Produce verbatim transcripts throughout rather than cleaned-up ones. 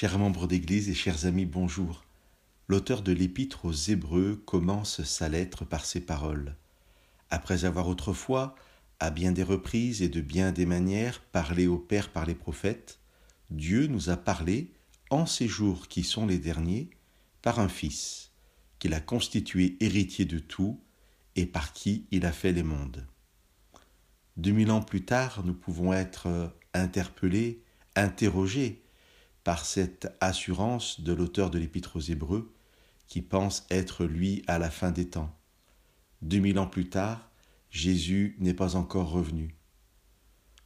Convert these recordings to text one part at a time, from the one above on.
Chers membres d'Église et chers amis, bonjour. L'auteur de l'Épître aux Hébreux commence sa lettre par ces paroles. Après avoir autrefois, à bien des reprises et de bien des manières, parlé au Père par les prophètes, Dieu nous a parlé, en ces jours qui sont les derniers, par un Fils, qu'il a constitué héritier de tout et par qui il a fait les mondes. Deux mille ans plus tard, nous pouvons être interpellés, interrogés par cette assurance de l'auteur de l'Épître aux Hébreux qui pense être lui à la fin des temps. Deux mille ans plus tard, Jésus n'est pas encore revenu.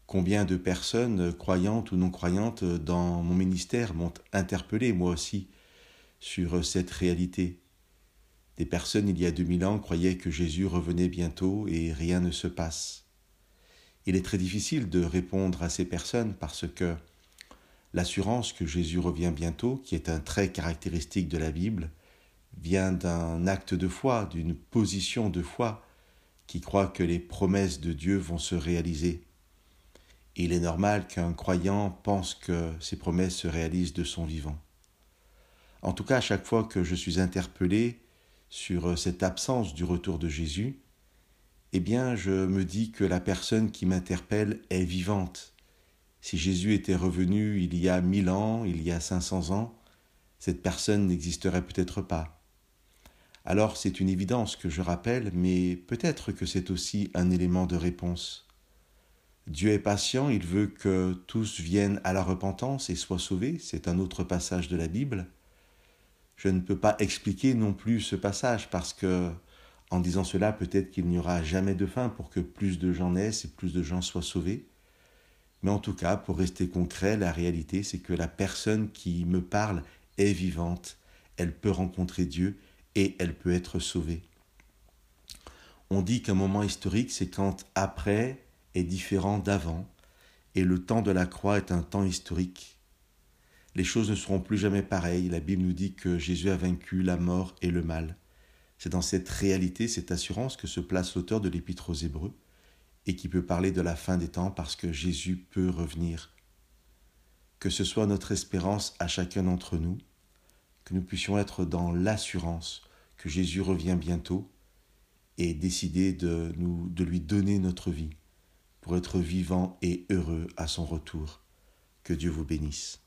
Combien de personnes, croyantes ou non croyantes, dans mon ministère m'ont interpellé, moi aussi, sur cette réalité. Des personnes, il y a deux mille ans, croyaient que Jésus revenait bientôt et rien ne se passe. Il est très difficile de répondre à ces personnes parce que l'assurance que Jésus revient bientôt, qui est un trait caractéristique de la Bible, vient d'un acte de foi, d'une position de foi qui croit que les promesses de Dieu vont se réaliser. Il est normal qu'un croyant pense que ces promesses se réalisent de son vivant. En tout cas, à chaque fois que je suis interpellé sur cette absence du retour de Jésus, eh bien, je me dis que la personne qui m'interpelle est vivante. Si Jésus était revenu il y a mille ans, il y a cinq cents ans, cette personne n'existerait peut-être pas. Alors, c'est une évidence que je rappelle, mais peut-être que c'est aussi un élément de réponse. Dieu est patient, il veut que tous viennent à la repentance et soient sauvés, c'est un autre passage de la Bible. Je ne peux pas expliquer non plus ce passage parce que, en disant cela, peut-être qu'il n'y aura jamais de fin pour que plus de gens naissent et plus de gens soient sauvés. Mais en tout cas, pour rester concret, la réalité, c'est que la personne qui me parle est vivante, elle peut rencontrer Dieu et elle peut être sauvée. On dit qu'un moment historique, c'est quand après est différent d'avant, et le temps de la croix est un temps historique. Les choses ne seront plus jamais pareilles. La Bible nous dit que Jésus a vaincu la mort et le mal. C'est dans cette réalité, cette assurance que se place l'auteur de l'Épître aux Hébreux et qui peut parler de la fin des temps parce que Jésus peut revenir. Que ce soit notre espérance à chacun d'entre nous, que nous puissions être dans l'assurance que Jésus revient bientôt et décider de, nous, de lui donner notre vie, pour être vivant et heureux à son retour. Que Dieu vous bénisse.